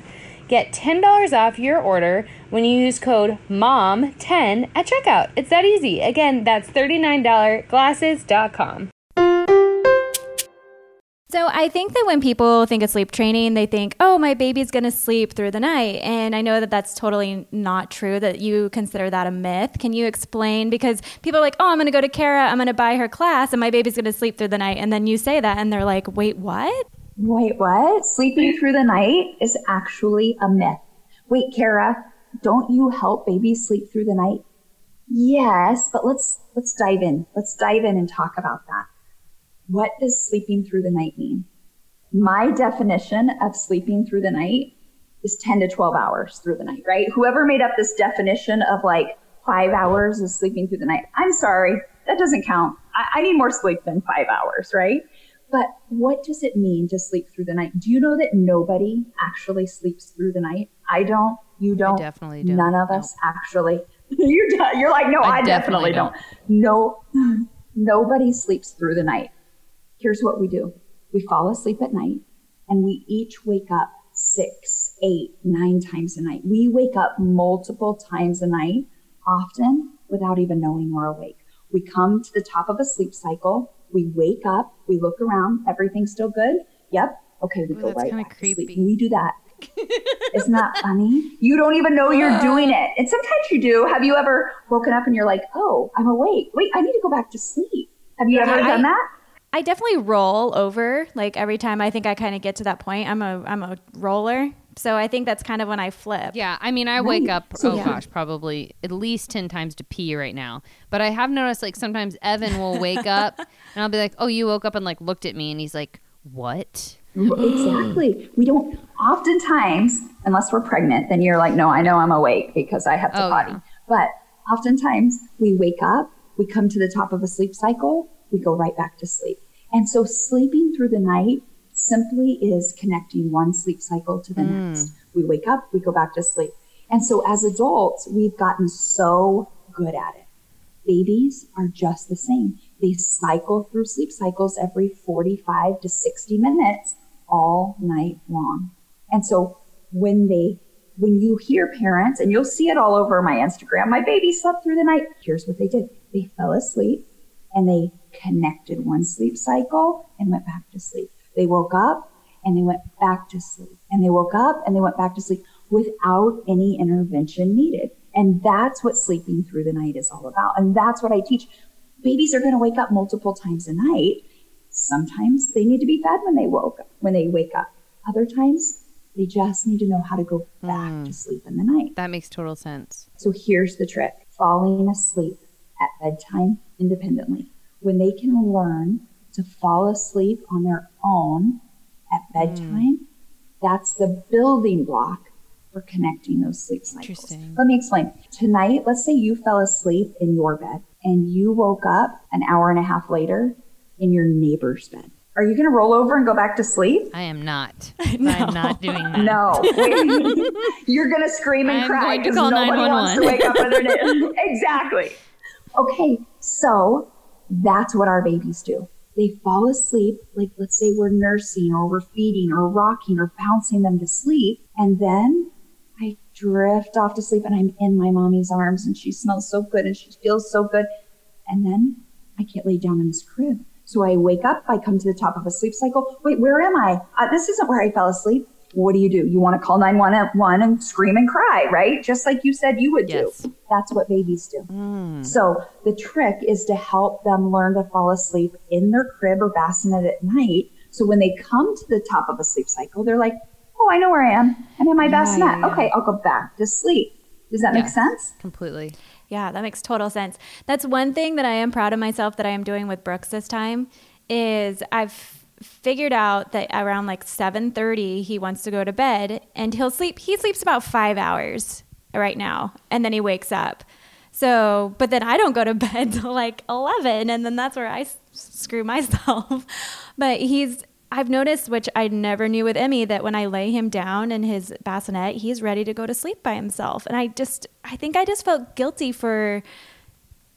Get $10 off your order when you use code MOM10 at checkout. It's that easy. Again, that's $39glasses.com. So I think that when people think of sleep training, they think, oh, my baby's going to sleep through the night. And I know that that's totally not true, that you consider that a myth. Can you explain? Because people are like, oh, I'm going to go to Cara, I'm going to buy her class, and my baby's going to sleep through the night. And then you say that, and they're like, wait, what? Wait, what? Sleeping through the night is actually a myth. Wait, Cara, don't you help babies sleep through the night? Yes, but let's dive in. Let's dive in and talk about that. What does sleeping through the night mean? My definition of sleeping through the night is 10 to 12 hours through the night, right? Whoever made up this definition of like 5 hours is sleeping through the night, I'm sorry, that doesn't count. I need more sleep than 5 hours, right? But what does it mean to sleep through the night? Do you know that nobody actually sleeps through the night? I don't, you don't, I definitely don't. None of us actually. You're like, no, I definitely don't. No, nobody sleeps through the night. Here's what we do. We fall asleep at night, and we each wake up 6, 8, 9 times a night. We wake up multiple times a night, often without even knowing we're awake. We come to the top of a sleep cycle. We wake up, we look around, everything's still good. Yep. Okay, we go right back to sleep. We do that. Isn't that funny? You don't even know you're doing it. And sometimes you do. Have you ever woken up and you're like, oh, I'm awake. Wait, I need to go back to sleep. Have you ever done that? I definitely roll over. Like every time I think I kind of get to that point, I'm a roller. So I think that's kind of when I flip. Yeah. I mean, I wake up, probably at least 10 times to pee right now. But I have noticed like sometimes Evan will wake up and I'll be like, oh, you woke up and like looked at me. And he's like, what? Exactly. We don't oftentimes, unless we're pregnant, then you're like, no, I know I'm awake because I have to potty. Yeah. But oftentimes we wake up, we come to the top of a sleep cycle, we go right back to sleep. And so sleeping through the night simply is connecting one sleep cycle to the next. We wake up, we go back to sleep. And so as adults, we've gotten so good at it. Babies are just the same. They cycle through sleep cycles every 45 to 60 minutes all night long. And so when you hear parents, and you'll see it all over my Instagram, my baby slept through the night. Here's what they did. They fell asleep and they connected one sleep cycle and went back to sleep. They woke up and they went back to sleep. And they woke up and they went back to sleep without any intervention needed. And that's what sleeping through the night is all about. And that's what I teach. Babies are going to wake up multiple times a night. Sometimes they need to be fed when they wake up. Other times, they just need to know how to go back to sleep in the night. That makes total sense. So here's the trick. Falling asleep at bedtime independently. When they can learn to fall asleep on their own at bedtime, that's the building block for connecting those sleep cycles. Interesting. Let me explain. Tonight, let's say you fell asleep in your bed and you woke up an hour and a half later in your neighbor's bed. Are you going to roll over and go back to sleep? I am not. No. I'm not doing that. No. You're going to scream and cry because nobody wants to wake up with their neighbor. Exactly. Okay, so that's what our babies do. They fall asleep, like let's say we're nursing or we're feeding or rocking or bouncing them to sleep. And then I drift off to sleep and I'm in my mommy's arms and she smells so good and she feels so good. And then I can't lay down in this crib. So I wake up, I come to the top of a sleep cycle. Wait, where am I? This isn't where I fell asleep. What do? You want to call 911 and scream and cry, right? Just like you said you would do. That's what babies do. So the trick is to help them learn to fall asleep in their crib or bassinet at night. So when they come to the top of a sleep cycle, they're like, oh, I know where I am. I'm in my bassinet. Yeah. Okay, I'll go back to sleep. Does that make sense? Completely. Yeah, that makes total sense. That's one thing that I am proud of myself that I am doing with Brooks this time is I've figured out that around like 7:30 he wants to go to bed and he sleeps about 5 hours right now and then he wakes up. So but then I don't go to bed till like 11 and then that's where I screw myself. But I've noticed, which I never knew with Emmy, that when I lay him down in his bassinet he's ready to go to sleep by himself. And I think I just felt guilty for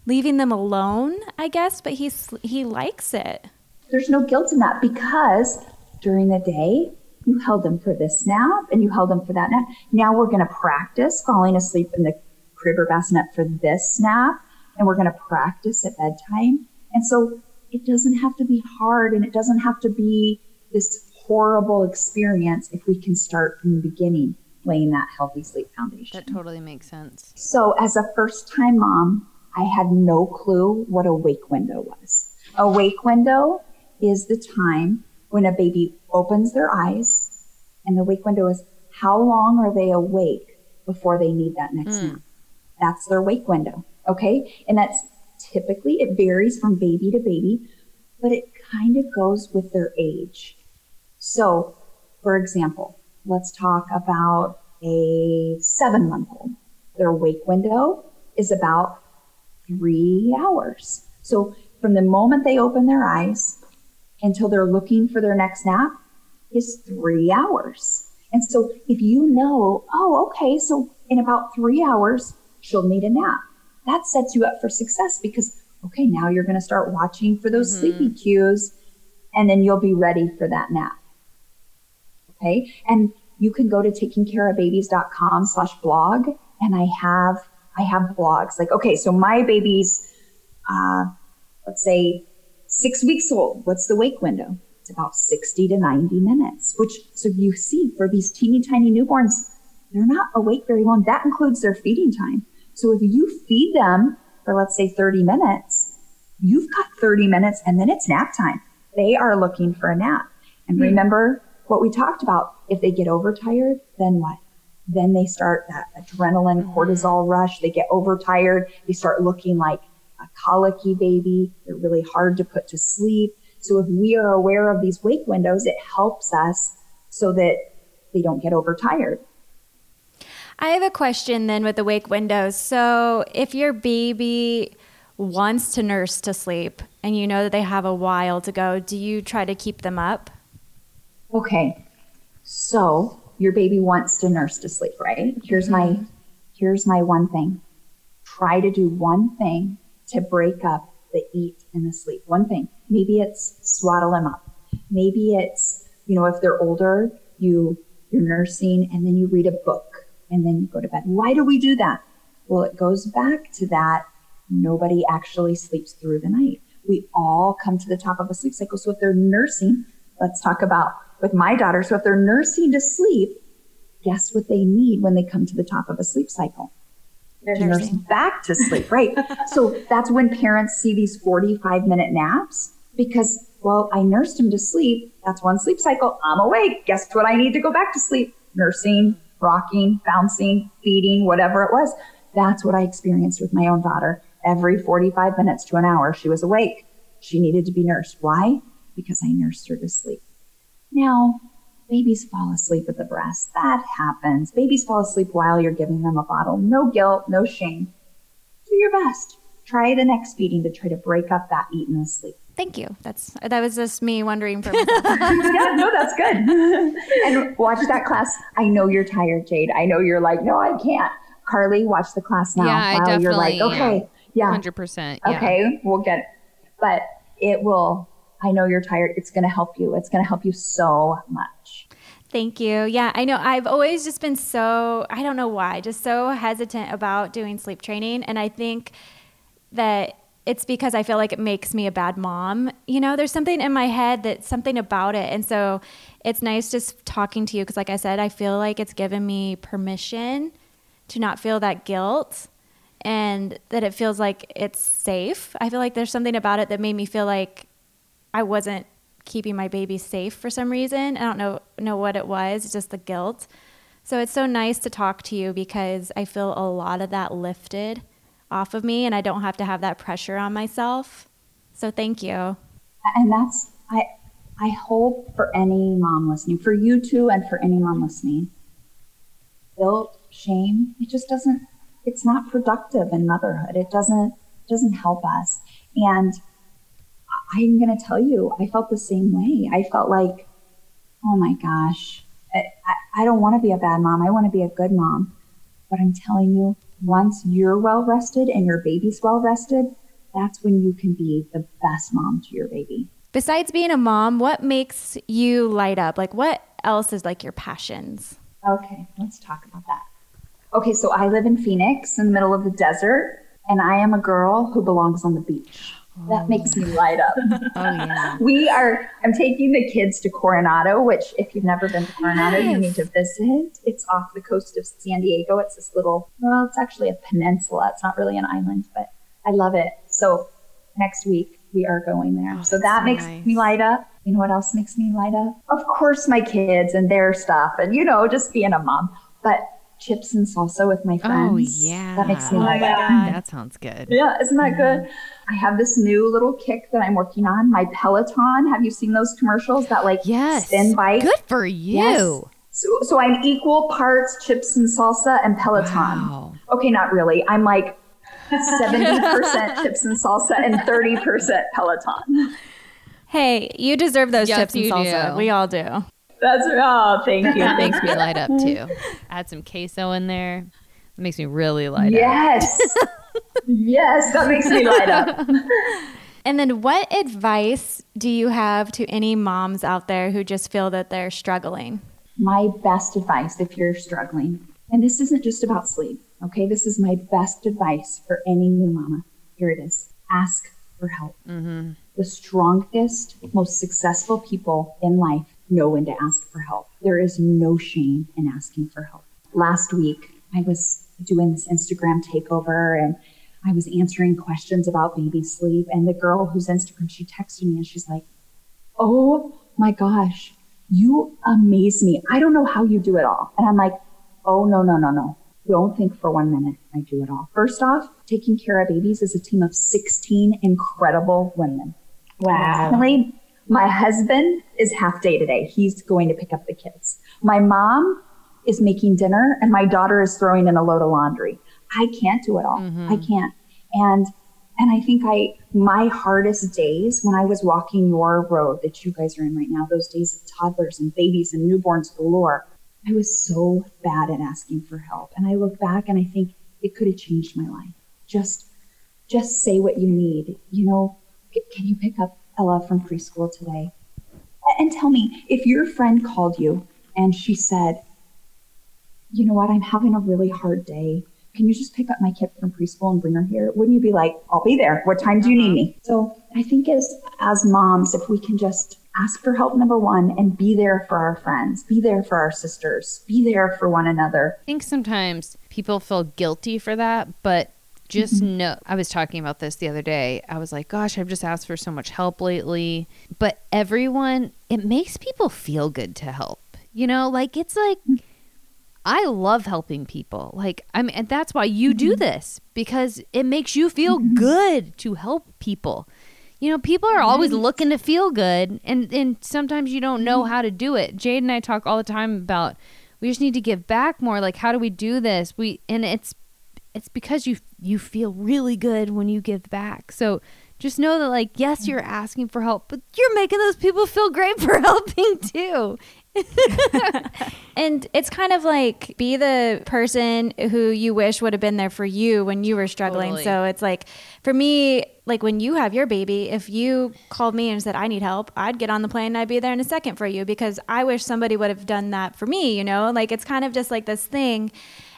leaving them alone, I guess, but he likes it. There's no guilt in that because during the day, you held them for this nap and you held them for that nap. Now we're going to practice falling asleep in the crib or bassinet for this nap, and we're going to practice at bedtime. And so it doesn't have to be hard and it doesn't have to be this horrible experience if we can start from the beginning, laying that healthy sleep foundation. That totally makes sense. So as a first-time mom, I had no clue what a wake window was. A wake window is the time when a baby opens their eyes, and the wake window is how long are they awake before they need that next nap. That's their wake window, okay? And that's typically, it varies from baby to baby, but it kind of goes with their age. So, for example, let's talk about a 7-month-old. Their wake window is about 3 hours. So from the moment they open their eyes until they're looking for their next nap is 3 hours. And so if you know, oh, okay, so in about 3 hours, she'll need a nap. That sets you up for success because, okay, now you're going to start watching for those sleepy cues, and then you'll be ready for that nap. Okay. And you can go to takingcareofbabies.com/blog. And I have blogs like, okay, so my baby's, let's say 6 weeks old. What's the wake window? It's about 60 to 90 minutes, which, so you see for these teeny tiny newborns, they're not awake very long. That includes their feeding time. So if you feed them for, let's say 30 minutes, you've got 30 minutes and then it's nap time. They are looking for a nap. And remember what we talked about, if they get overtired, then what? Then they start that adrenaline cortisol rush. They get overtired. They start looking like a colicky baby. They're really hard to put to sleep. So if we are aware of these wake windows, it helps us so that they don't get overtired. I have a question then with the wake windows. So if your baby wants to nurse to sleep and you know that they have a while to go, do you try to keep them up? Okay, so your baby wants to nurse to sleep, right? Here's my one thing. Try to do one thing to break up the eat and the sleep. One thing. Maybe it's swaddle them up. Maybe it's, you know, if they're older, you're nursing and then you read a book and then you go to bed. Why do we do that? Well, it goes back to that nobody actually sleeps through the night. We all come to the top of a sleep cycle. So if they're nursing, let's talk about with my daughter. So if they're nursing to sleep, guess what they need when they come to the top of a sleep cycle? They're nursing back to sleep, right? So that's when parents see these 45-minute naps because, well, I nursed him to sleep. That's one sleep cycle. I'm awake. Guess what? I need to go back to sleep. Nursing, rocking, bouncing, feeding, whatever it was. That's what I experienced with my own daughter. Every 45 minutes to an hour, she was awake. She needed to be nursed. Why? Because I nursed her to sleep. Now, babies fall asleep at the breast. That happens. Babies fall asleep while you're giving them a bottle. No guilt, no shame. Do your best. Try the next feeding to try to break up that eat and sleep. Thank you. That was just me wondering for myself. Yeah, no, that's good. And watch that class. I know you're tired, Jade. I know you're like, no, I can't. Carly, watch the class now. Yeah, wow, you're like, okay, yeah. 100%. Yeah. Okay, we'll get it. But it will... I know you're tired. It's going to help you. It's going to help you so much. Thank you. Yeah, I know. I've always just been so, I don't know why, just so hesitant about doing sleep training. And I think that it's because I feel like it makes me a bad mom. You know, there's something in my head that's something about it. And so it's nice just talking to you because, like I said, I feel like it's given me permission to not feel that guilt and that it feels like it's safe. I feel like there's something about it that made me feel like I wasn't keeping my baby safe for some reason. I don't know what it was. It's just the guilt. So it's so nice to talk to you because I feel a lot of that lifted off of me and I don't have to have that pressure on myself. So thank you. And that's, I hope for any mom listening, for you too, and for any mom listening, guilt, shame, it just doesn't, it's not productive in motherhood. It doesn't help us. And I'm going to tell you, I felt the same way. I felt like, oh my gosh, I don't want to be a bad mom. I want to be a good mom. But I'm telling you, once you're well-rested and your baby's well-rested, that's when you can be the best mom to your baby. Besides being a mom, what makes you light up? Like what else is like your passions? Okay, let's talk about that. Okay, so I live in Phoenix in the middle of the desert, and I am a girl who belongs on the beach. That makes me light up. Oh yeah. I'm taking the kids to Coronado, which if you've never been to Coronado, you need to visit. It's off the coast of San Diego. It's this it's actually a peninsula. It's not really an island, but I love it. So next week we are going there. Oh, so that makes me light up. You know what else makes me light up? Of course, my kids and their stuff and, just being a mom, but chips and salsa with my friends. Oh, yeah. That makes me light up. That sounds good. Yeah. Isn't that good? I have this new little kick that I'm working on, my Peloton. Have you seen those commercials that spin bike? Good for you. Yes. So I'm equal parts chips and salsa and Peloton. Wow. Okay, not really. I'm 70% chips and salsa and 30% Peloton. Hey, you deserve those chips and salsa. Do. We all do. That's thank you. That makes me light up too. Add some queso in there. It makes me really light up. Yes. Yes, that makes me light up. And then what advice do you have to any moms out there who just feel that they're struggling? My best advice if you're struggling, and this isn't just about sleep, okay? This is my best advice for any new mama. Here it is. Ask for help. Mm-hmm. The strongest, most successful people in life know when to ask for help. There is no shame in asking for help. Last week, I was doing this Instagram takeover and I was answering questions about baby sleep. And the girl who's Instagram, she texted me and she's like, oh my gosh, you amaze me. I don't know how you do it all. And I'm like, oh, no. Don't think for 1 minute I do it all. First off, Taking Cara Babies is a team of 16 incredible women. Wow. My husband is half day today. He's going to pick up the kids. My mom is making dinner and my daughter is throwing in a load of laundry. I can't do it all. Mm-hmm. I can't. And I think my hardest days when I was walking your road that you guys are in right now, those days of toddlers and babies and newborns galore, I was so bad at asking for help. And I look back and I think it could have changed my life. Just say what you need. Can you pick up Ella from preschool today? And tell me, if your friend called you and she said, you know what, I'm having a really hard day. Can you just pick up my kid from preschool and bring her here? Wouldn't you be like, I'll be there. What time do you need me? So I think as moms, if we can just ask for help, number one, and be there for our friends, be there for our sisters, be there for one another. I think sometimes people feel guilty for that, but just know, I was talking about this the other day. I was like, gosh, I've just asked for so much help lately. But it makes people feel good to help. I love helping people. And that's why you do this, because it makes you feel good to help people. People are always looking to feel good, and sometimes you don't know how to do it. Jade and I talk all the time about we just need to give back more. Like, how do we do this? It's because you feel really good when you give back. So just know that, yes, you're asking for help, but you're making those people feel great for helping too. And it's kind of be the person who you wish would have been there for you when you were struggling. Totally. So it's for me, when you have your baby, if you called me and said, I need help, I'd get on the plane and I'd be there in a second for you, because I wish somebody would have done that for me, it's kind of just this thing.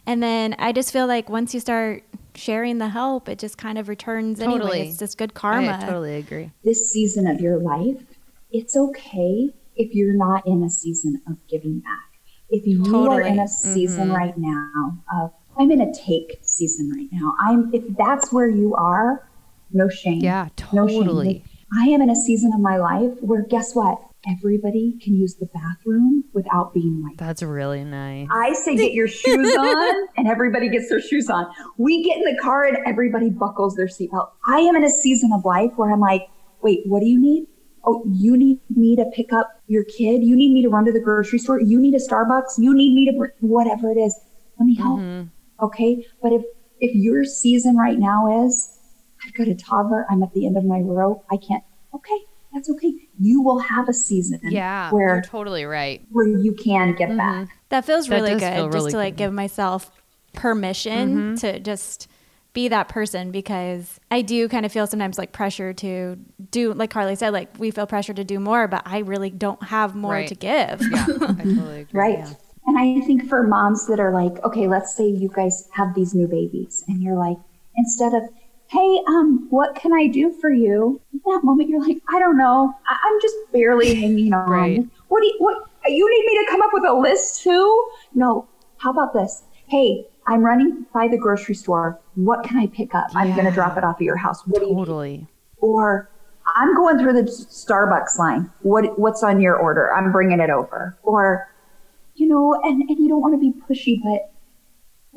And then I just feel once you start sharing the help, it just kind of returns anyway. It's just good karma. I totally agree. This season of your life, it's okay if you're not in a season of giving back. If you are in a season right now of, I'm in a take season right now. If that's where you are, no shame. Yeah, totally. No shame. I am in a season of my life where, guess what? Everybody can use the bathroom without being wiped. That's really nice. I say get your shoes on, and everybody gets their shoes on. We get in the car and everybody buckles their seatbelt. I am in a season of life where I'm like, wait, what do you need? Oh, you need me to pick up your kid. You need me to run to the grocery store. You need a Starbucks. You need me to whatever it is. Let me help. Mm-hmm. Okay. But if your season right now is, I've got a toddler. I'm at the end of my rope. I can't. Okay. That's okay. You will have a season. Yeah, where you're totally right. Where you can get back. That feels really good. Just to give myself permission to just be that person, because I do kind of feel sometimes pressure to do, like Carly said, we feel pressure to do more, but I really don't have more to give. Yeah, I totally agree. Right. Yeah. And I think for moms that are okay, let's say you guys have these new babies and you're instead of hey, what can I do for you? In that moment, you're like, I don't know. I'm just barely hanging on. Right. What you need me to come up with a list too? No. How about this? Hey, I'm running by the grocery store. What can I pick up? Yeah. I'm going to drop it off at your house. What do you need? Or I'm going through the Starbucks line. What's on your order? I'm bringing it over. Or, you know, and you don't want to be pushy, but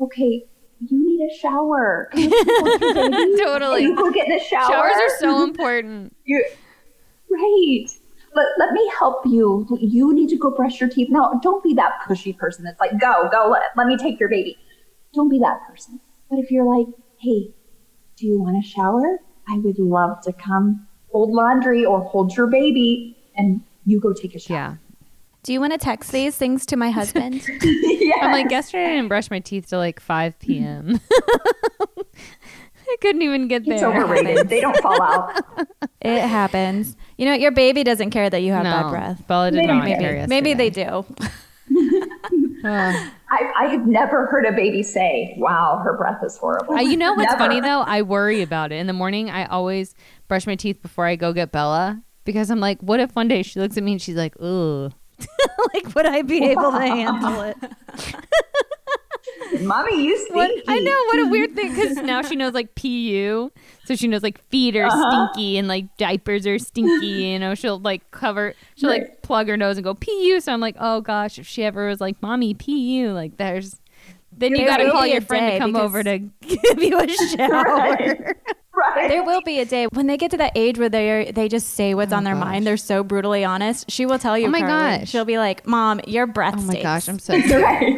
okay, you need a shower. Totally. You go get in the shower. Showers are so important. Right. Let me help you. You need to go brush your teeth. Now, don't be that pushy person that's like, go, let me take your baby. Don't be that person. But if you're like, hey, do you want a shower? I would love to come hold laundry or hold your baby, and you go take a shower. Yeah. Do you want to text these things to my husband? Yes. I'm like, yesterday I didn't brush my teeth till like 5 p.m. I couldn't even get there. It's overrated. They don't fall out. It happens. You know, your baby doesn't care that you have bad breath. Bella did not care yesterday. Maybe they do. I have never heard a baby say, wow, her breath is horrible. You know what's funny, though? I worry about it. In the morning, I always brush my teeth before I go get Bella because I'm like, what if one day she looks at me and she's like, ugh. Like, would I be able to handle it? Mommy, you stinky. I know, what a weird thing, because now she knows, like, PU. So she knows, like, feet are stinky and, like, diapers are stinky. You know, she'll, like, like, plug her nose and go, PU. So I'm like, oh, gosh, if she ever was like, Mommy, PU, like, then you got to call your friend to come over to give you a shower. Right. There will be a day when they get to that age where they just say what's on their mind. They're so brutally honest. She will tell you. Oh my gosh. She'll be like, Mom, your breath stinks. Oh my gosh, I'm so sorry.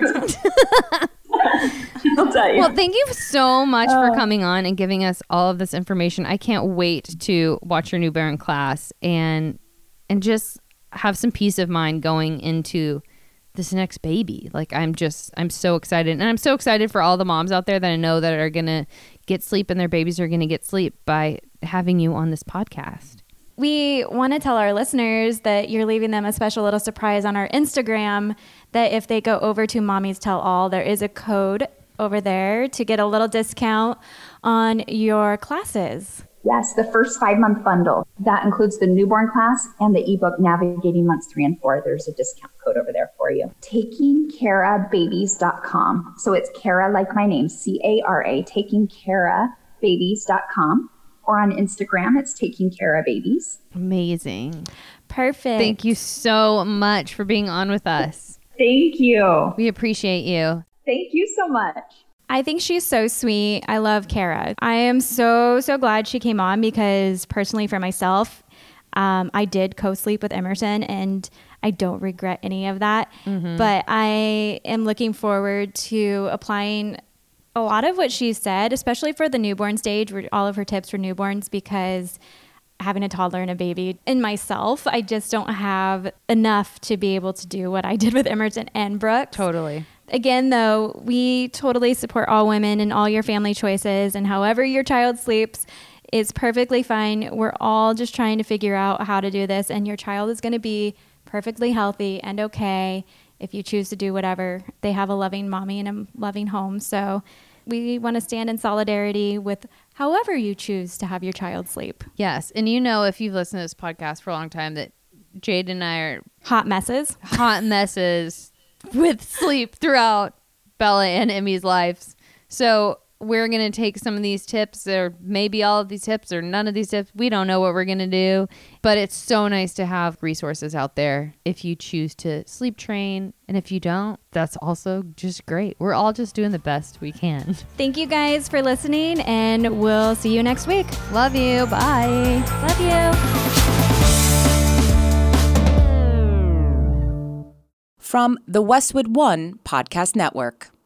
I'll tell you. Well, thank you so much for coming on and giving us all of this information. I can't wait to watch your newborn class and just have some peace of mind going into this next baby. Like, I'm so excited. And I'm so excited for all the moms out there that I know that are going to get sleep and their babies are going to get sleep by having you on this podcast. We want to tell our listeners that you're leaving them a special little surprise on our Instagram, that if they go over to Mommy's Tell All, there is a code over there to get a little discount on your classes. Yes, the first 5-month bundle. That includes the newborn class and the ebook Navigating Months 3 and 4. There's a discount code over there for you. TakingCaraBabies.com. So it's Cara like my name, C-A-R-A, TakingCaraBabies.com. Or on Instagram, it's Taking Cara Babies. Amazing. Perfect. Thank you so much for being on with us. Thank you. We appreciate you. Thank you so much. I think she's so sweet. I love Cara. I am so, so glad she came on because personally for myself, I did co-sleep with Emerson and I don't regret any of that. Mm-hmm. But I am looking forward to applying a lot of what she said, especially for the newborn stage, all of her tips for newborns, because having a toddler and a baby in myself, I just don't have enough to be able to do what I did with Emerson and Brooks. Totally. Again, though, we totally support all women and all your family choices, and however your child sleeps is perfectly fine. We're all just trying to figure out how to do this, and your child is going to be perfectly healthy and okay if you choose to do whatever. They have a loving mommy and a loving home, so we want to stand in solidarity with however you choose to have your child sleep. Yes, and you know, if you've listened to this podcast for a long time, that Jade and I are hot messes. With sleep throughout Bella and Emmy's lives. So we're going to take some of these tips, or maybe all of these tips, or none of these tips. We don't know what we're going to do, but it's so nice to have resources out there if you choose to sleep train. And if you don't, that's also just great. We're all just doing the best we can. Thank you guys for listening, and we'll see you next week. Love you. Bye. Love you. From the Westwood One Podcast Network.